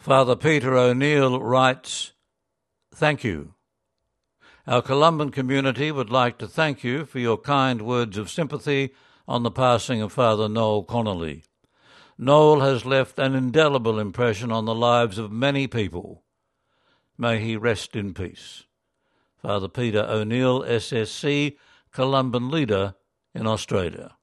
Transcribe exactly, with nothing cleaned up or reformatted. Father Peter O'Neill writes, "Thank you. Our Columban community would like to thank you for your kind words of sympathy on the passing of Father Noel Connolly. Noel has left an indelible impression on the lives of many people. May he rest in peace. Father Peter O'Neill, S S C, Columban leader in Australia."